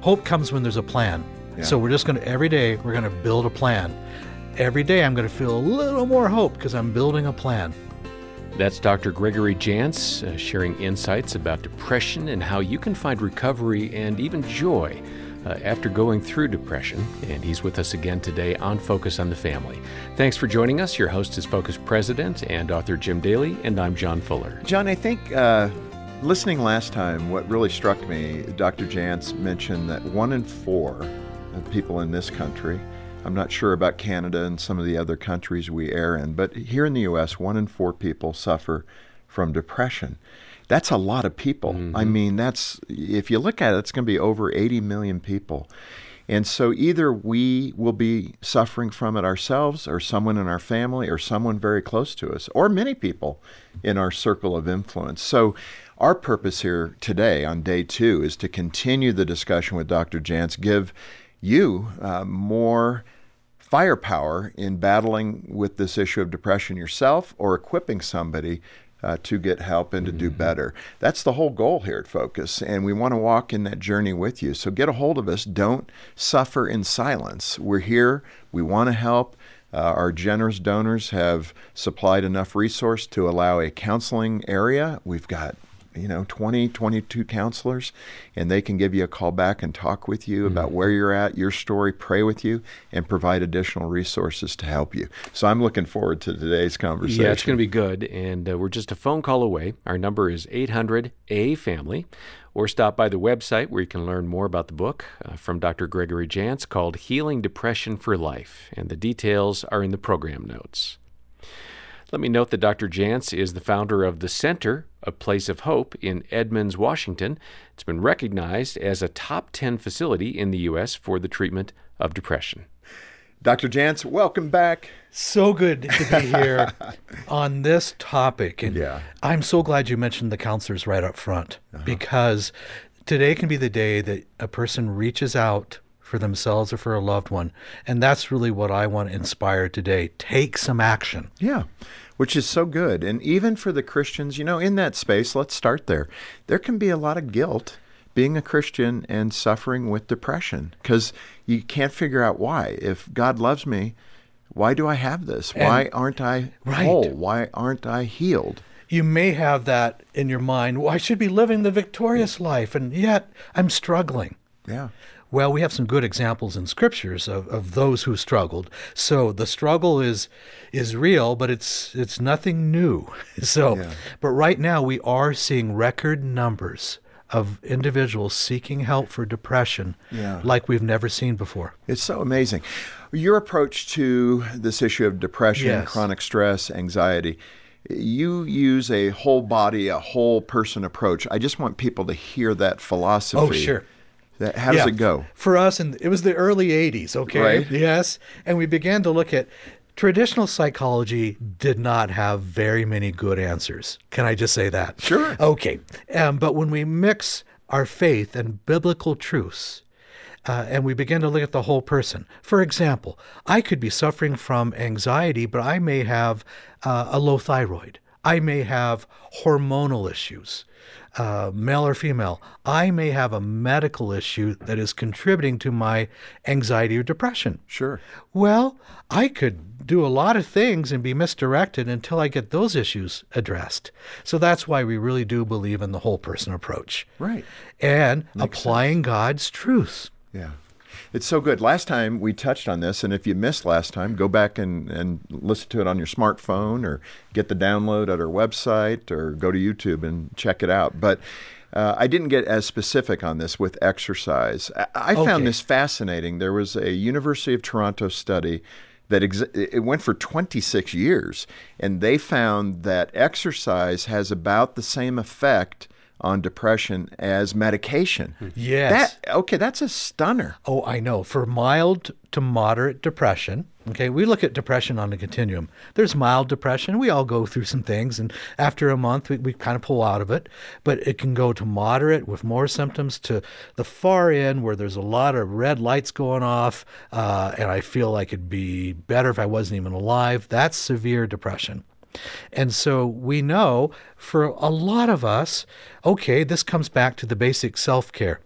Hope comes when there's a plan. Yeah. So we're just going to, every day, we're going to build a plan. Every day I'm going to feel a little more hope because I'm building a plan. That's Dr. Gregory Jantz sharing insights about depression and how you can find recovery and even joy after going through depression. And he's with us again today on Focus on the Family. Thanks for joining us. Your host is Focus President and author Jim Daly, and I'm John Fuller. John, I think listening last time, what really struck me, Dr. Jantz mentioned that 1 in 4 people in this country, I'm not sure about Canada and some of the other countries we air in, but here in the U.S., 1 in 4 people suffer from depression. That's a lot of people. Mm-hmm. I mean, that's, if you look at it, it's going to be over 80 million people. And so either we will be suffering from it ourselves or someone in our family or someone very close to us or many people in our circle of influence. So our purpose here today on day 2 is to continue the discussion with Dr. Jantz, give you more firepower in battling with this issue of depression yourself or equipping somebody to get help and to do better. That's the whole goal here at Focus, and we want to walk in that journey with you. So get a hold of us. Don't suffer in silence. We're here. We want to help. Our generous donors have supplied enough resource to allow a counseling area. We've got 20, 22 counselors, and they can give you a call back and talk with you about where you're at, your story, pray with you, and provide additional resources to help you. So I'm looking forward to today's conversation. Yeah, it's going to be good, and we're just a phone call away. Our number is 800-A-FAMILY, or stop by the website where you can learn more about the book from Dr. Gregory Jantz called Healing Depression for Life, and the details are in the program notes. Let me note that Dr. Jantz is the founder of The Center, a place of hope in Edmonds, Washington. It's been recognized as a top 10 facility in the U.S. for the treatment of depression. Dr. Jantz, welcome back. So good to be here on this topic. And yeah. I'm so glad you mentioned the counselors right up front, because today can be the day that a person reaches out for themselves or for a loved one. And that's really what I want to inspire today. Take some action. Yeah, which is so good. And even for the Christians, in that space, let's start there. There can be a lot of guilt being a Christian and suffering with depression because you can't figure out why. If God loves me, why do I have this? Why aren't I whole? Why aren't I healed? You may have that in your mind. Well, I should be living the victorious life, and yet I'm struggling. Yeah. Well, we have some good examples in scriptures of those who struggled. So the struggle is real, but it's nothing new. But right now we are seeing record numbers of individuals seeking help for depression like we've never seen before. It's so amazing. Your approach to this issue of depression, chronic stress, anxiety, you use a whole body, a whole person approach. I just want people to hear that philosophy. Oh, sure. How does it go? For us, and it was the early 80s, okay? Right. Yes. And we began to look at traditional psychology did not have very many good answers. Can I just say that? Sure. Okay. But when we mix our faith and biblical truths, and we begin to look at the whole person. For example, I could be suffering from anxiety, but I may have a low thyroid. I may have hormonal issues. Male or female, I may have a medical issue that is contributing to my anxiety or depression. Sure. Well, I could do a lot of things and be misdirected until I get those issues addressed. So that's why we really do believe in the whole person approach. Right. And applying God's truth. Yeah. It's so good. Last time we touched on this, and if you missed last time, go back and listen to it on your smartphone or get the download at our website or go to YouTube and check it out. But I didn't get as specific on this with exercise. I found this fascinating. There was a University of Toronto study that it went for 26 years, and they found that exercise has about the same effect on depression as medication. Yes. That's a stunner. Oh, I know. For mild to moderate depression, okay, we look at depression on a continuum. There's mild depression. We all go through some things, and after a month, we kind of pull out of it. But it can go to moderate with more symptoms to the far end where there's a lot of red lights going off, and I feel like it'd be better if I wasn't even alive. That's severe depression. And so we know for a lot of us, okay, this comes back to the basic self-care.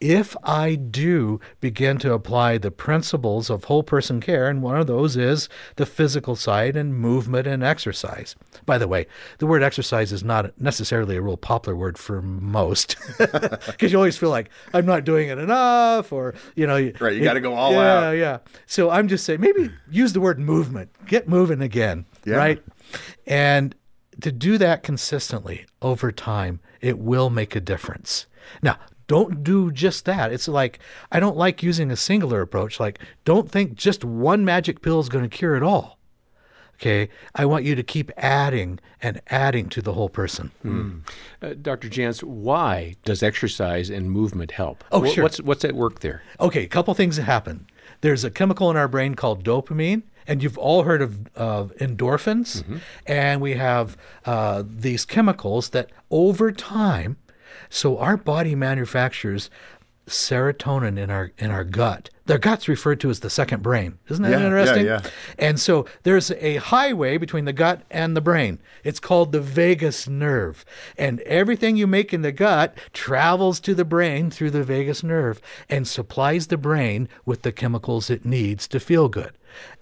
If I do begin to apply the principles of whole person care, and one of those is the physical side and movement and exercise. By the way, the word exercise is not necessarily a real popular word for most, because you always feel like I'm not doing it enough, or, you know. Right, you got to go all out. Yeah, yeah. So I'm just saying, maybe use the word movement. Get moving again, right? And to do that consistently over time, it will make a difference. Now, don't do just that. It's like, I don't like using a singular approach. Like, don't think just one magic pill is going to cure it all. Okay, I want you to keep adding and adding to the whole person. Dr. Jantz, why does exercise and movement help? Sure. What's at work there? Okay, a couple things that happen. There's a chemical in our brain called dopamine, and you've all heard of endorphins, and we have these chemicals that over time, so our body manufactures serotonin in our gut. Their gut's referred to as the second brain. Isn't that interesting? Yeah. And so there's a highway between the gut and the brain. It's called the vagus nerve. And everything you make in the gut travels to the brain through the vagus nerve and supplies the brain with the chemicals it needs to feel good.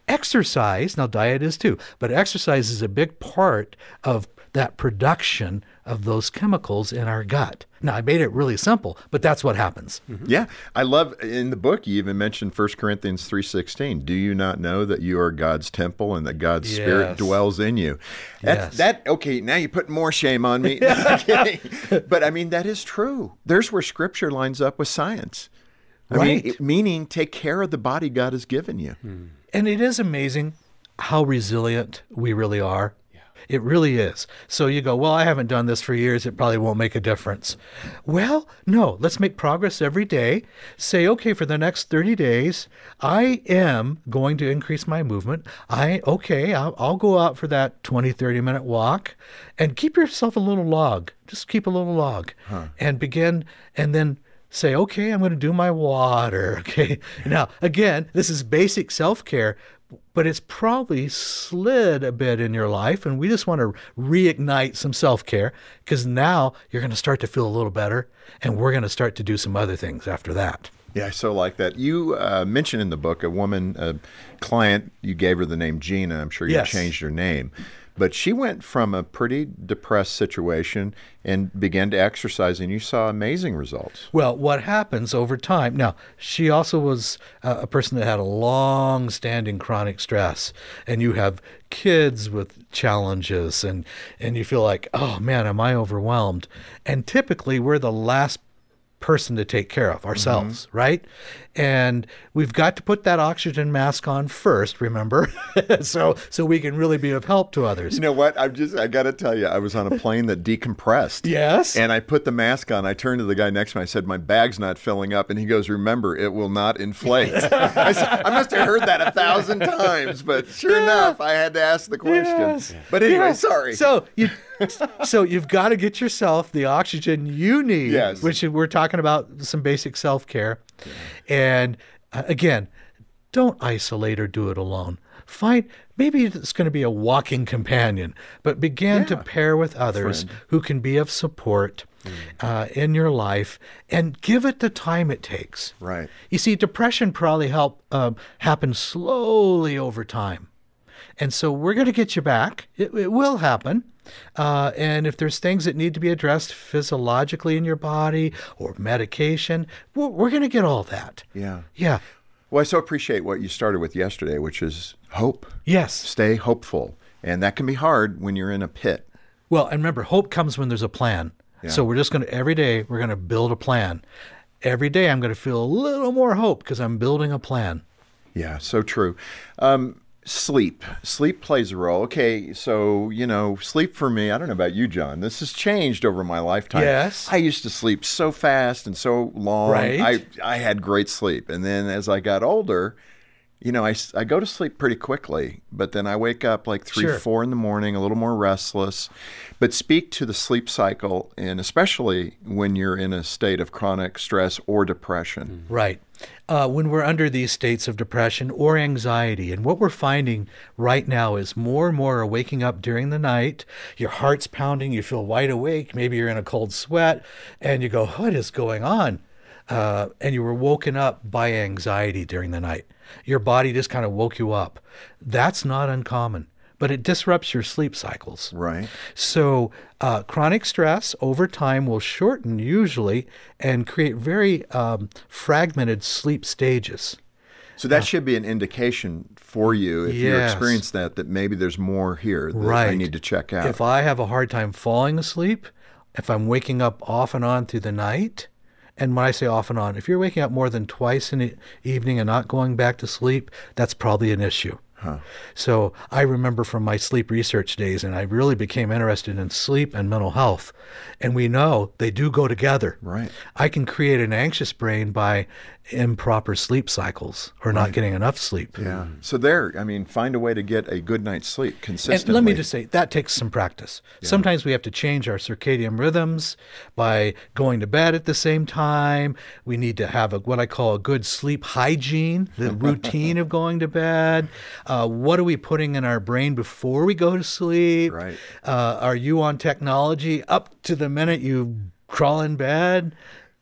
Exercise, now diet is too, but exercise is a big part of that production of those chemicals in our gut. Now, I made it really simple, but that's what happens. Yeah. I love, in the book, you even mentioned 1 Corinthians 3:16. Do you not know that you are God's temple and that God's Spirit dwells in you? Okay, now you put more shame on me. But I mean, that is true. There's where Scripture lines up with science. Meaning take care of the body God has given you. And it is amazing how resilient we really are. It really is. So you go, well, I haven't done this for years. It probably won't make a difference. Well, no, let's make progress every day. Say, okay, for the next 30 days, I am going to increase my movement. I'll go out for that 20, 30-minute walk, and keep yourself a little log. Just keep a little log and begin, and then say, okay, I'm going to do my water. Okay. Now, again, this is basic self-care, but it's probably slid a bit in your life, and we just want to reignite some self-care, because now you're going to start to feel a little better, and we're going to start to do some other things after that. Yeah, I so like that. You mentioned in the book a woman, a client, you gave her the name Gina. I'm sure you changed her name. But she went from a pretty depressed situation and began to exercise, and you saw amazing results. Well, what happens over time? Now, she also was a person that had a long-standing chronic stress, and you have kids with challenges, and you feel like, oh, man, am I overwhelmed? And typically, we're the last person to take care of ourselves, right? And we've got to put that oxygen mask on first, remember? so we can really be of help to others. You know what? I got to tell you, I was on a plane that decompressed. Yes. And I put the mask on. I turned to the guy next to me. I said, my bag's not filling up. And he goes, remember, it will not inflate. I said, I must have heard that 1,000 times, but sure enough, I had to ask the question. Yes. But anyway, sorry. So you've got to get yourself the oxygen you need, which we're talking about some basic self-care. Yeah. And again, don't isolate or do it alone. Maybe it's going to be a walking companion, but begin to pair with others who can be of support in your life, and give it the time it takes. Right. You see, depression probably happens slowly over time. And so we're going to get you back. It will happen. And if there's things that need to be addressed physiologically in your body or medication, we're going to get all that. Yeah. Yeah. Well, I so appreciate what you started with yesterday, which is hope. Yes. Stay hopeful. And that can be hard when you're in a pit. Well, and remember, hope comes when there's a plan. Yeah. So every day, we're going to build a plan. Every day, I'm going to feel a little more hope because I'm building a plan. Yeah, so true. Sleep. Sleep plays a role. Okay, so, you know, sleep for me, I don't know about you, John, this has changed over my lifetime. Yes. I used to sleep so fast and so long. Right. I had great sleep. And then as I got older, you know, I go to sleep pretty quickly, but then I wake up like 3, sure, 4 in the morning, a little more restless. But speak to the sleep cycle, and especially when you're in a state of chronic stress or depression. Right. When we're under these states of depression or anxiety, and what we're finding right now is more and more are waking up during the night, your heart's pounding, you feel wide awake, maybe you're in a cold sweat, and you go, what is going on? And you were woken up by anxiety during the night. Your body just kind of woke you up. That's not uncommon, but it disrupts your sleep cycles. Right. So chronic stress over time will shorten usually and create very fragmented sleep stages. So that should be an indication for you if, yes, you experience that maybe there's more here that, right, I need to check out. If I have a hard time falling asleep, if I'm waking up off and on through the night. And when I say off and on, if you're waking up more than twice in the evening and not going back to sleep, that's probably an issue. Huh. So I remember from my sleep research days, and I really became interested in sleep and mental health. And we know they do go together. Right. I can create an anxious brain by improper sleep cycles or, right, not getting enough sleep. Yeah. So there, I mean, find a way to get a good night's sleep consistently. And let me just say, that takes some practice. Yeah. Sometimes we have to change our circadian rhythms by going to bed at the same time. We need to have what I call a good sleep hygiene, the routine of going to bed. What are we putting in our brain before we go to sleep? Right. Are you on technology up to the minute you crawl in bed?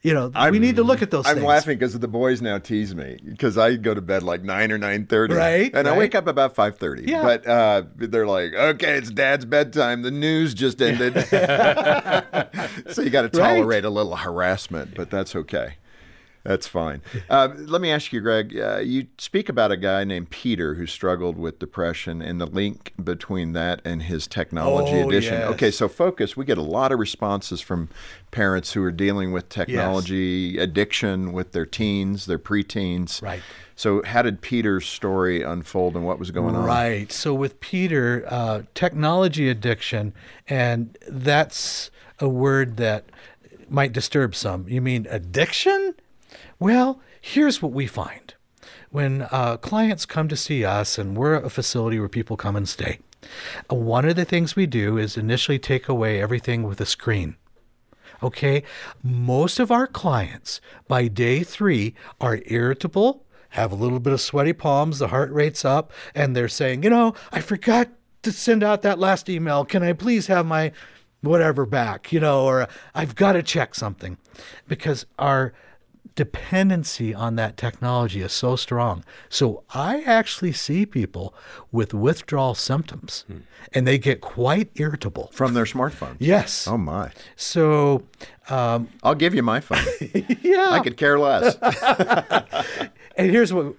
You know, we need to look at those things. I'm laughing because the boys now tease me because I go to bed like 9 or 9:30. Right. And I wake up about 5:30. Yeah. But they're like, okay, it's Dad's bedtime. The news just ended. So you got to tolerate, right, a little harassment, but that's okay. That's fine. Let me ask you, Greg, you speak about a guy named Peter who struggled with depression and the link between that and his technology addiction. Yes. Okay, so focus. We get a lot of responses from parents who are dealing with technology, yes, addiction with their teens, their preteens. Right. So how did Peter's story unfold and what was going on? Right. So with Peter, technology addiction, and that's a word that might disturb some. You mean addiction? Well, here's what we find. When clients come to see us, and we're a facility where people come and stay, one of the things we do is initially take away everything with a screen. Okay? Most of our clients by day 3 are irritable, have a little bit of sweaty palms, the heart rate's up, and they're saying, you know, I forgot to send out that last email. Can I please have my whatever back, you know, or I've got to check something. Because our dependency on that technology is so strong. So I actually see people with withdrawal symptoms, and they get quite irritable. From their smartphone? Yes. Oh, my. So I'll give you my phone. Yeah. I could care less. And here's what,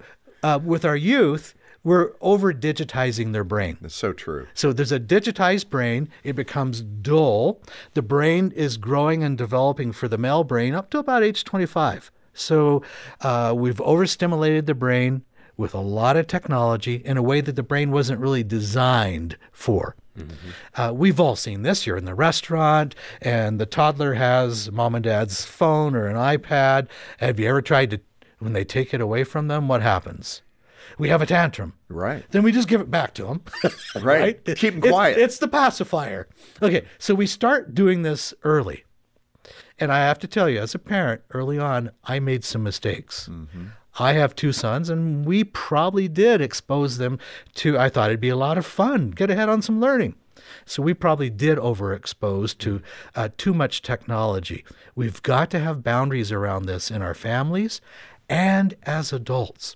with our youth, we're over-digitizing their brain. That's so true. So there's a digitized brain. It becomes dull. The brain is growing and developing for the male brain up to about age 25. So we've overstimulated the brain with a lot of technology in a way that the brain wasn't really designed for. Mm-hmm. We've all seen this. You're in the restaurant, and the toddler has mom and dad's phone or an iPad. Have you ever tried to, when they take it away from them, what happens? We have a tantrum. Right. Then we just give it back to them. Right. Keep them quiet. It's the pacifier. Okay. So we start doing this early. And I have to tell you, as a parent, early on, I made some mistakes. Mm-hmm. I have 2 sons, and we probably did expose them to, I thought it'd be a lot of fun, get ahead on some learning. So we probably did overexpose to too much technology. We've got to have boundaries around this in our families and as adults.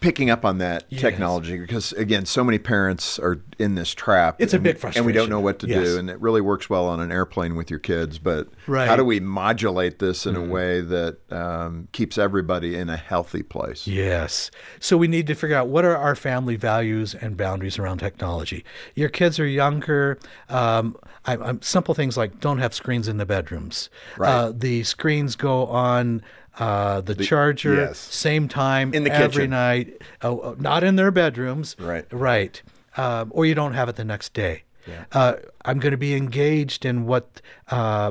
Picking up on that, yes, technology, because again, so many parents are in this trap. It's a big frustration. And we don't know what to, yes, do. And it really works well on an airplane with your kids. But, right, how do we modulate this in, mm-hmm, a way that keeps everybody in a healthy place? Yes. So we need to figure out what are our family values and boundaries around technology. Your kids are younger. Simple things like don't have screens in the bedrooms. Right. The screens go on the charger, yes. Same time in the every kitchen. Night. Not in their bedrooms. Right. Right. Or you don't have it the next day. Yeah. I'm going to be engaged in what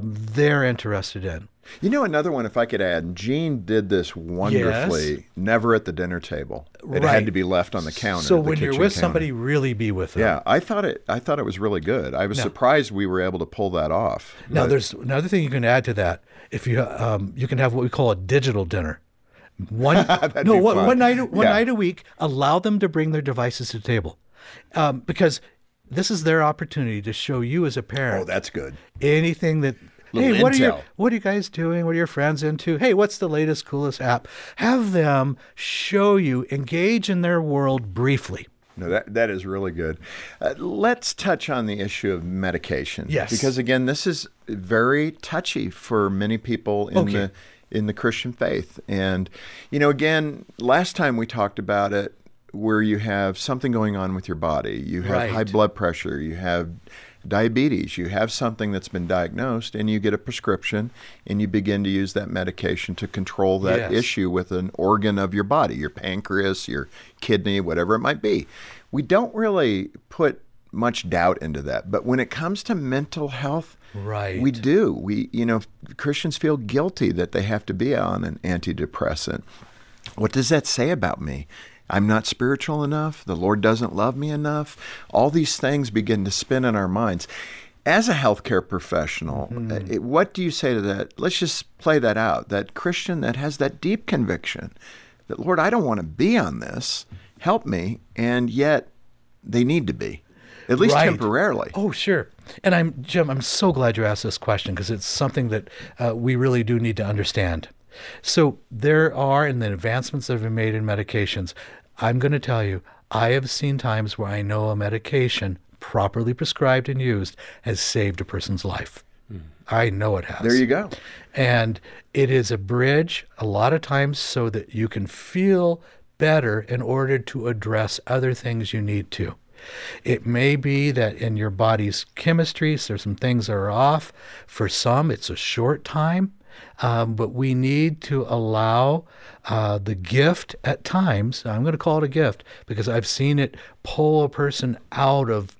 they're interested in. You know, another one, if I could add, Jean did this wonderfully, yes. Never at the dinner table. It right. had to be left on the counter. So when you're with counter. Somebody, really be with them. Yeah, I thought it was really good. I was surprised we were able to pull that off. Now, there's another thing you can add to that. If you you can have what we call a digital dinner. One night a week, allow them to bring their devices to the table. Because this is their opportunity to show you as a parent. Oh, that's good. Anything that... Hey, what are you guys doing? What are your friends into? Hey, what's the latest, coolest app? Have them show you, engage in their world briefly. No, that is really good. Let's touch on the issue of medication. Yes. Because, again, this is very touchy for many people in the Christian faith. And, you know, again, last time we talked about it, where you have something going on with your body. You have high blood pressure. You have diabetes. You have something that's been diagnosed, and you get a prescription, and you begin to use that medication to control that issue with an organ of your body, your pancreas, your kidney, whatever it might be. We don't really put much doubt into that. But when it comes to mental health, we do. Christians feel guilty that they have to be on an antidepressant. What does that say about me? I'm not spiritual enough. The Lord doesn't love me enough. All these things begin to spin in our minds. As a healthcare professional, what do you say to that? Let's just play that out. That Christian that has that deep conviction that, Lord, I don't want to be on this. Help me. And yet they need to be, at least temporarily. Oh, sure. And Jim, I'm so glad you asked this question, because it's something that we really do need to understand. So there are, in the advancements that have been made in medications, I'm going to tell you, I have seen times where I know a medication properly prescribed and used has saved a person's life. I know it has. There you go. And it is a bridge a lot of times so that you can feel better in order to address other things you need to. It may be that in your body's chemistry, there's some things that are off. For some, it's a short time. But we need to allow the gift at times. I'm going to call it a gift because I've seen it pull a person out of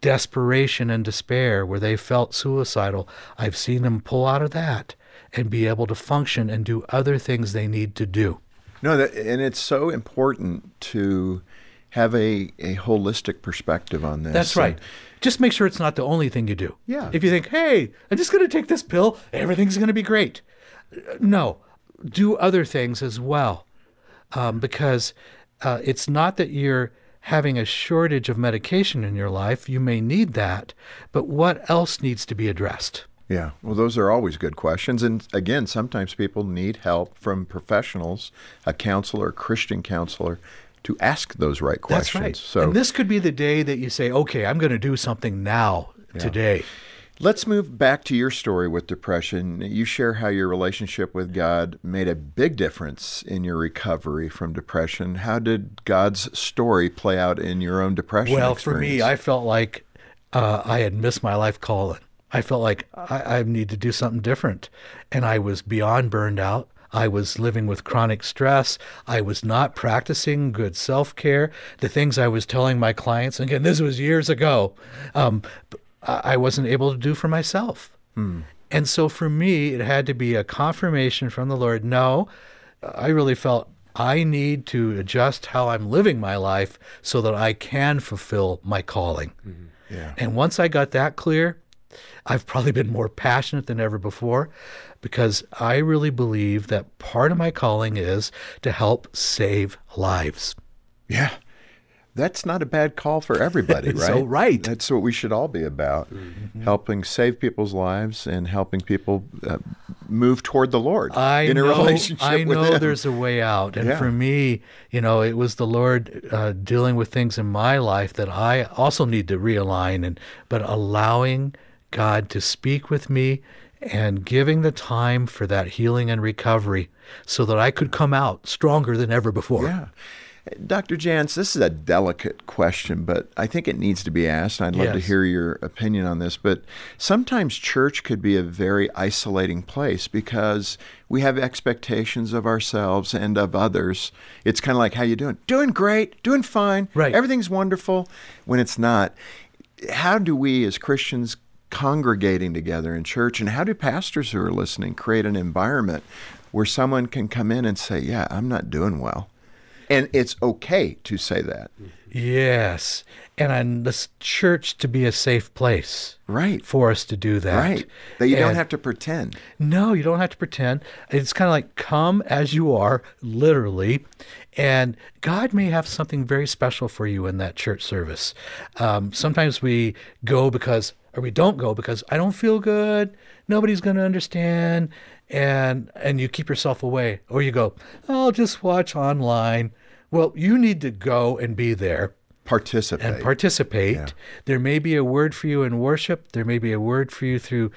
desperation and despair where they felt suicidal. I've seen them pull out of that and be able to function and do other things they need to do. No, and it's so important to have a holistic perspective on this. That's right. Just make sure it's not the only thing you do. Yeah. If you think, hey, I'm just going to take this pill, everything's going to be great. No, do other things as well. Because it's not that you're having a shortage of medication in your life. You may need that, but what else needs to be addressed? Yeah. Well, those are always good questions. And again, sometimes people need help from professionals, a counselor, a Christian counselor, to ask those right questions. That's right. So, and this could be the day that you say, okay, I'm going to do something today. Let's move back to your story with depression. You share how your relationship with God made a big difference in your recovery from depression. How did God's story play out in your own depression experience? Well, for me, I felt like I had missed my life calling. I felt like I need to do something different. And I was beyond burned out. I was living with chronic stress. I was not practicing good self-care. The things I was telling my clients, and again, this was years ago, I wasn't able to do for myself. And so for me, it had to be a confirmation from the Lord. No, I really felt I need to adjust how I'm living my life so that I can fulfill my calling. Yeah. And once I got that clear, I've probably been more passionate than ever before, because I really believe that part of my calling is to help save lives. Yeah. That's not a bad call for everybody, right? So right. That's what we should all be about, helping save people's lives and helping people move toward the Lord in a relationship with Him. There's a way out. And for me, it was the Lord dealing with things in my life that I also need to realign, but allowing God to speak with me and giving the time for that healing and recovery so that I could come out stronger than ever before. Yeah. Dr. Jantz, this is a delicate question, but I think it needs to be asked. I'd love to hear your opinion on this. But sometimes church could be a very isolating place because we have expectations of ourselves and of others. It's kind of like, how you doing? Doing great, doing fine, right. Everything's wonderful, when it's not. How do we as Christians congregating together in church, and how do pastors who are listening create an environment where someone can come in and say, yeah, I'm not doing well? And it's okay to say that. Yes. And on this church to be a safe place. Right. For us to do that. Right. That you don't have to pretend. No, you don't have to pretend. It's kind of like come as you are, literally. And God may have something very special for you in that church service. Sometimes we go because, or we don't go because I don't feel good. Nobody's going to understand. And you keep yourself away. Or you go, I'll just watch online. Well, you need to go and be there. Participate. Yeah. There may be a word for you in worship. There may be a word for you through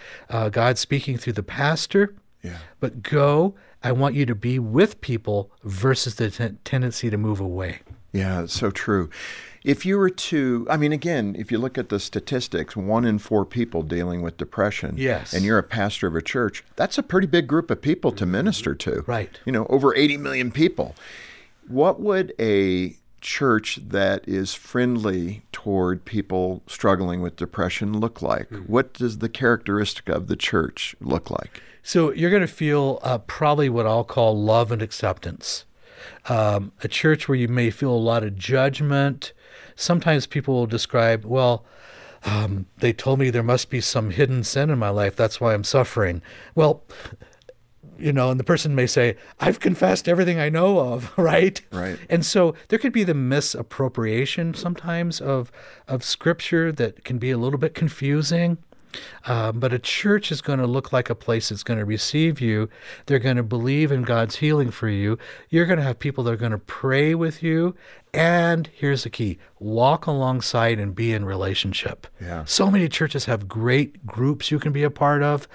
God speaking through the pastor. Yeah. But go. I want you to be with people versus the tendency to move away. Yeah, it's so true. If you were to, I mean, again, if you look at the statistics, 1 in 4 people dealing with depression, yes, and you're a pastor of a church, that's a pretty big group of people to minister to. Right. You know, over 80 million people. What would a church that is friendly toward people struggling with depression look like? Mm-hmm. What does the characteristic of the church look like? So you're going to feel probably what I'll call love and acceptance. A church where you may feel a lot of judgment. Sometimes people will describe, well, they told me there must be some hidden sin in my life. That's why I'm suffering. Well, you know, and the person may say, I've confessed everything I know of, right? Right. And so there could be the misappropriation sometimes of Scripture that can be a little bit confusing. But a church is going to look like a place that's going to receive you. They're going to believe in God's healing for you. You're going to have people that are going to pray with you. And here's the key, walk alongside and be in relationship. Yeah. So many churches have great groups you can be a part of.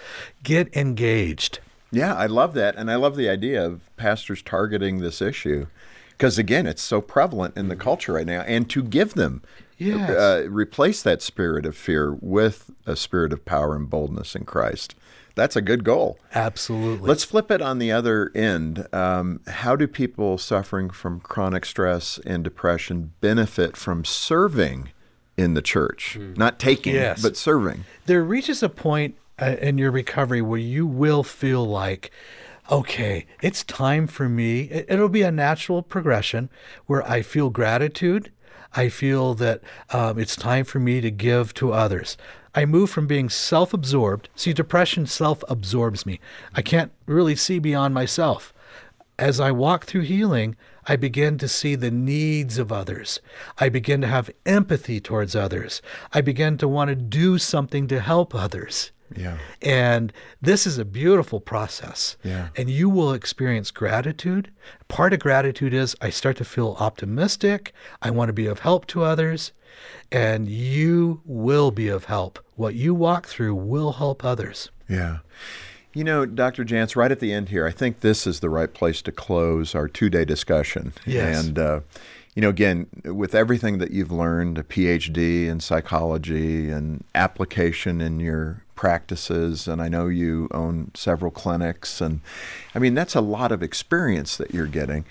Get engaged. Yeah, I love that. And I love the idea of pastors targeting this issue because, again, it's so prevalent in the culture right now. And to give them, yes, replace that spirit of fear with a spirit of power and boldness in Christ. That's a good goal. Absolutely. Let's flip it on the other end. How do people suffering from chronic stress and depression benefit from serving in the church? Not taking, but serving. There reaches a point in your recovery where you will feel like, okay, it's time for me. It'll be a natural progression where I feel gratitude. I feel that it's time for me to give to others. I move from being self-absorbed. See, depression self-absorbs me. I can't really see beyond myself. As I walk through healing, I begin to see the needs of others. I begin to have empathy towards others. I begin to want to do something to help others. Yeah. And this is a beautiful process. Yeah. And you will experience gratitude. Part of gratitude is I start to feel optimistic. I want to be of help to others. And you will be of help. What you walk through will help others. Yeah. You know, Dr. Jantz, right at the end here, I think this is the right place to close our 2-day discussion. Yes. And, you know, again, with everything that you've learned, a PhD in psychology and application in your practices, and I know you own several clinics, and I mean, that's a lot of experience that you're getting.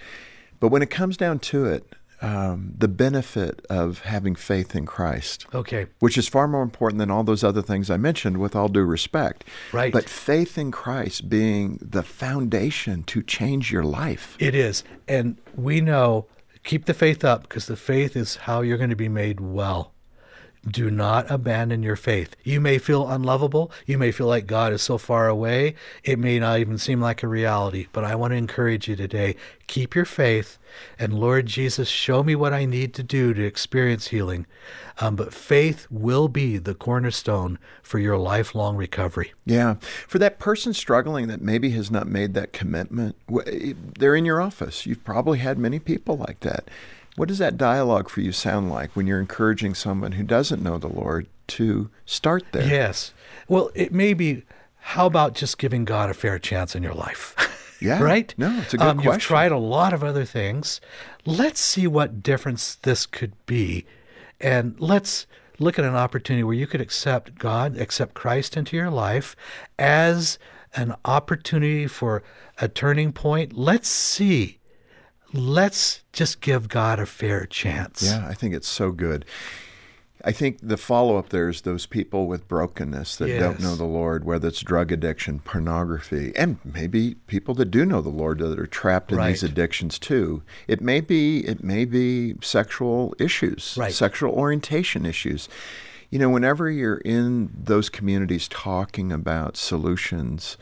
But when it comes down to it, the benefit of having faith in Christ, okay, which is far more important than all those other things I mentioned, with all due respect. Right. But faith in Christ being the foundation to change your life. It is. And we know, keep the faith up, because the faith is how you're going to be made well. Do not abandon your faith. You may feel unlovable. You may feel like God is so far away. It may not even seem like a reality, but I want to encourage you today. Keep your faith, and Lord Jesus, show me what I need to do to experience healing. But faith will be the cornerstone for your lifelong recovery. Yeah. For that person struggling that maybe has not made that commitment, they're in your office. You've probably had many people like that. What does that dialogue for you sound like when you're encouraging someone who doesn't know the Lord to start there? Yes. Well, it may be, how about just giving God a fair chance in your life? Yeah. Right? No, it's a good question. You've tried a lot of other things. Let's see what difference this could be. And let's look at an opportunity where you could accept God, accept Christ into your life as an opportunity for a turning point. Let's see. Let's just give God a fair chance. Yeah, I think it's so good. I think the follow-up there is those people with brokenness that yes. don't know the Lord, whether it's drug addiction, pornography, and maybe people that do know the Lord that are trapped in right. these addictions too. It may be sexual issues, right. sexual orientation issues. You know, whenever you're in those communities talking about solutions,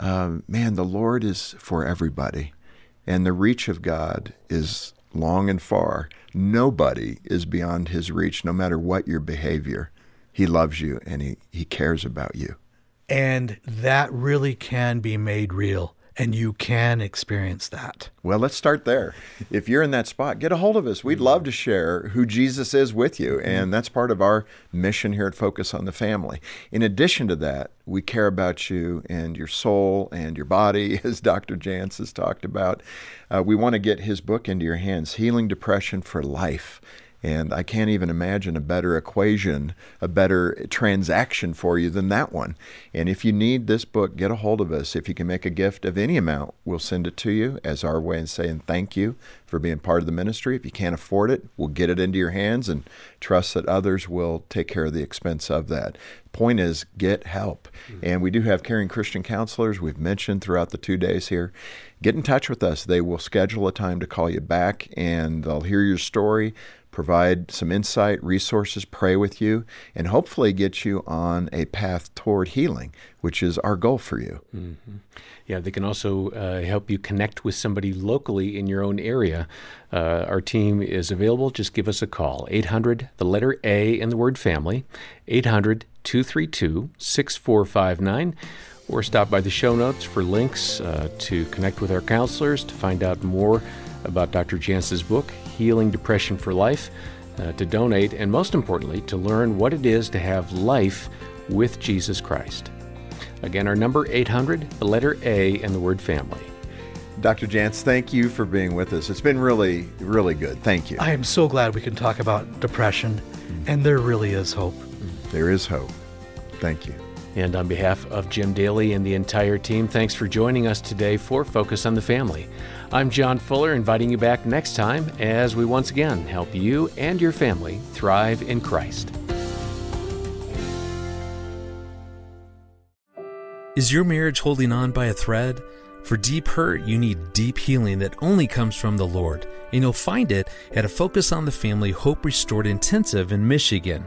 man, the Lord is for everybody, and the reach of God is long and far. Nobody is beyond his reach, no matter what your behavior. He loves you and he cares about you. And that really can be made real, and you can experience that. Well, let's start there. If you're in that spot, get a hold of us. We'd love to share who Jesus is with you, and that's part of our mission here at Focus on the Family. In addition to that, we care about you and your soul and your body, as Dr. Jantz has talked about. We want to get his book into your hands, Healing Depression for Life. And I can't even imagine a better equation, a better transaction for you than that one. And if you need this book, get a hold of us. If you can make a gift of any amount, we'll send it to you as our way of saying thank you for being part of the ministry. If you can't afford it, we'll get it into your hands and trust that others will take care of the expense of that. Point is, get help. And we do have caring Christian counselors we've mentioned throughout the 2 days here. Get in touch with us. They will schedule a time to call you back, and they'll hear your story, provide some insight, resources, pray with you, and hopefully get you on a path toward healing, which is our goal for you. Mm-hmm. Yeah, they can also help you connect with somebody locally in your own area. Our team is available. Just give us a call, 800, the letter A in the word family, 800-232-6459, or stop by the show notes for links to connect with our counselors, to find out more about Dr. Jantz's book, Healing Depression for Life, to donate, and most importantly, to learn what it is to have life with Jesus Christ. Again, our number, 800, the letter A, and the word family. Dr. Jantz, thank you for being with us. It's been really, really good. Thank you. I am so glad we can talk about depression, and there really is hope. There is hope. Thank you. And on behalf of Jim Daly and the entire team, thanks for joining us today for Focus on the Family. I'm John Fuller, inviting you back next time as we once again help you and your family thrive in Christ. Is your marriage holding on by a thread? For deep hurt, you need deep healing that only comes from the Lord. And you'll find it at a Focus on the Family Hope Restored Intensive in Michigan.